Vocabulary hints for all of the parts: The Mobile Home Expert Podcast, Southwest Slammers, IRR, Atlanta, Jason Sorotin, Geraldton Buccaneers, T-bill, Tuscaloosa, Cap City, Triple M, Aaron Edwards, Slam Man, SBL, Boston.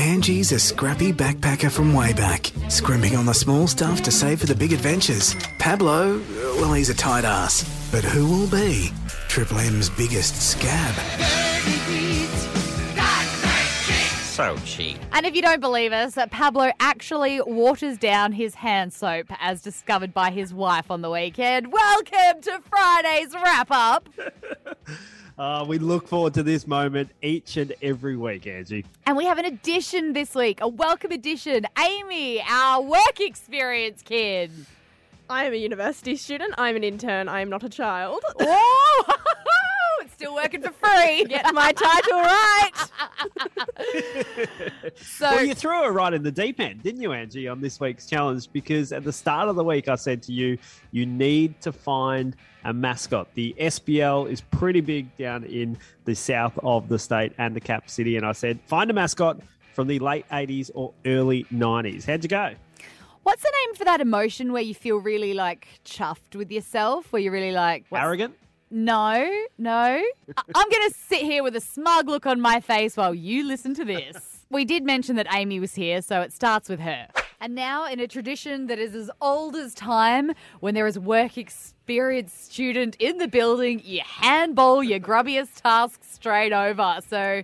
Angie's a scrappy backpacker from way back, scrimping on the small stuff to save for the big adventures. Pablo, well, he's a tight ass. But who will be Triple M's biggest scab? So cheap. And if you don't believe us, Pablo actually waters down his hand soap as discovered by his wife on the weekend. Welcome to Friday's wrap-up. We look forward to this moment each and every week, Angie. And we have an addition this week, a welcome addition. Amy, our work experience kid. I am a university student. I'm an intern. I am not a child. Whoa! It's still working for free. Get my title right. Well, you threw her right in the deep end, didn't you, Angie, on this week's challenge? Because at the start of the week, I said to you, you need to find a mascot. The SBL is pretty big down in the south of the state and the Cap City. And I said, find a mascot from the late 80s or early 90s. How'd you go? What's the name for that emotion where you feel really, like, chuffed with yourself, where you're really, like... Arrogant? No. I'm going to sit here with a smug look on my face while you listen to this. We did mention that Amy was here, so it starts with her. And now, in a tradition that is as old as time, when there is work experience student in the building, you handball your grubbiest task straight over. So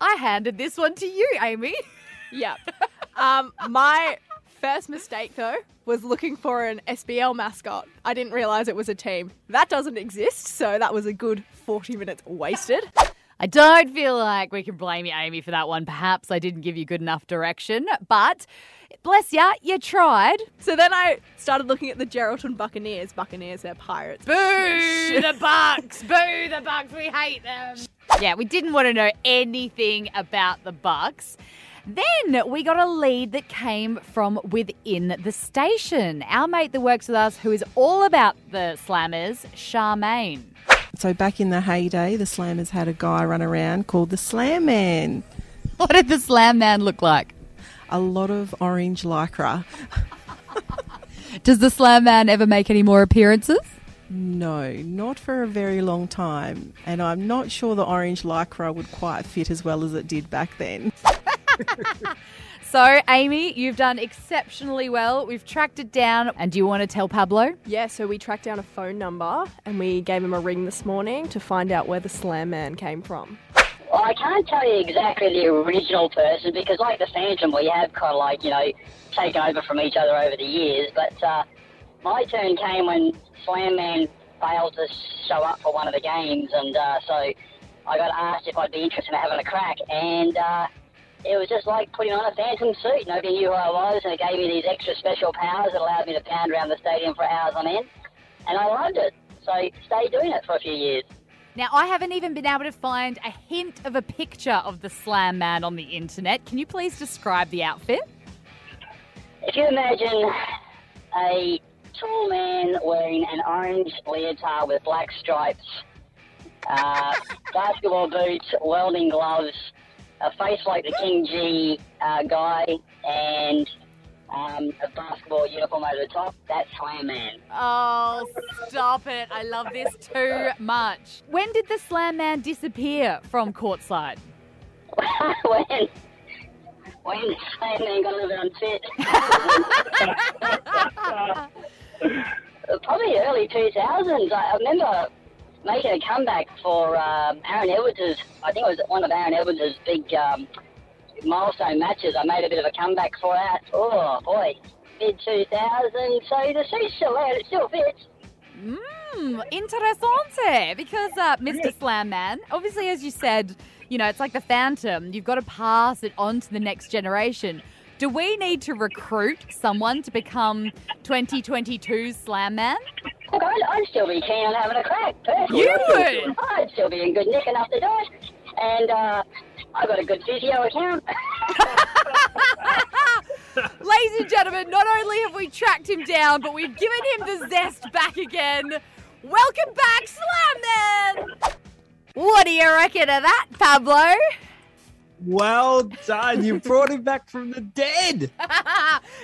I handed this one to you, Amy. Yep. My first mistake, though, was looking for an SBL mascot. I didn't realise it was a team. That doesn't exist, so that was a good 40 minutes wasted. I don't feel like we can blame you, Amy, for that one. Perhaps I didn't give you good enough direction, but bless ya, you tried. So then I started looking at the Geraldton Buccaneers. Buccaneers, they're pirates. Boo the Bucks! Boo the Bucks! We hate them! Yeah, we didn't want to know anything about the Bucks. Then we got a lead that came from within the station. Our mate that works with us, who is all about the Slammers, Charmaine. So back in the heyday, the Slammers had a guy run around called the Slam Man. What did the Slam Man look like? A lot of orange lycra. Does the Slam Man ever make any more appearances? No, not for a very long time. And I'm not sure the orange lycra would quite fit as well as it did back then. So, Amy, you've done exceptionally well. We've tracked it down. And do you want to tell Pablo? Yeah, so we tracked down a phone number and we gave him a ring this morning to find out where the Slam Man came from. Well, I can't tell you exactly the original person because, like the Phantom, we have kind of like, you know, taken over from each other over the years. But my turn came when Slam Man failed to show up for one of the games. And so I got asked if I'd be interested in having a crack. And... it was just like putting on a phantom suit. Nobody knew who I was, and it gave me these extra special powers that allowed me to pound around the stadium for hours on end. And I loved it. So stayed doing it for a few years. Now, I haven't even been able to find a hint of a picture of the Slam Man on the internet. Can you please describe the outfit? If you imagine a tall man wearing an orange leotard with black stripes, basketball boots, welding gloves, a face like the King G guy, and a basketball uniform over the top. That's Slam Man. Oh, stop it. I love this too much. When did the Slam Man disappear from courtside? When the Slam Man got a little bit unfit. Probably early 2000s. I remember making a comeback for Aaron Edwards', I think it was one of Aaron Edwards' big milestone matches. I made a bit of a comeback for that. Oh, boy, mid-2000, so the suit's still out, it still fits. Interessante, because Mr. Slam Man, obviously, as you said, you know, it's like the Phantom. You've got to pass it on to the next generation. Do we need to recruit someone to become 2022's Slam Man? Look, I'd still be keen on having a crack, personally. You would? I'd still be in good nick enough to do it. And I've got a good physio account. Ladies and gentlemen, not only have we tracked him down, but we've given him the zest back again. Welcome back, Slam Man! What do you reckon of that, Pablo? Well done. You brought him back from the dead.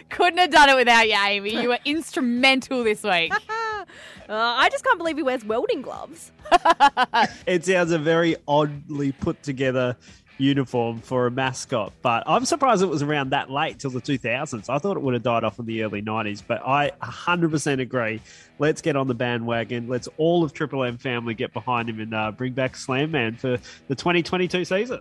Couldn't have done it without you, Amy. You were instrumental this week. I just can't believe he wears welding gloves. It sounds a very oddly put together uniform for a mascot, but I'm surprised it was around that late till the 2000s. I thought it would have died off in the early 90s, but I 100% agree. Let's get on the bandwagon. Let's all of Triple M family get behind him and bring back Slam Man for the 2022 season.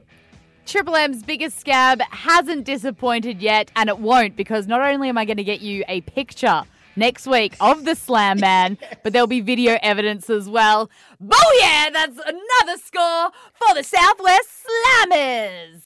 Triple M's biggest scab hasn't disappointed yet, and it won't, because not only am I going to get you a picture next week of the Slam Man, but there'll be video evidence as well. Booyah! That's another score for the Southwest Slammers!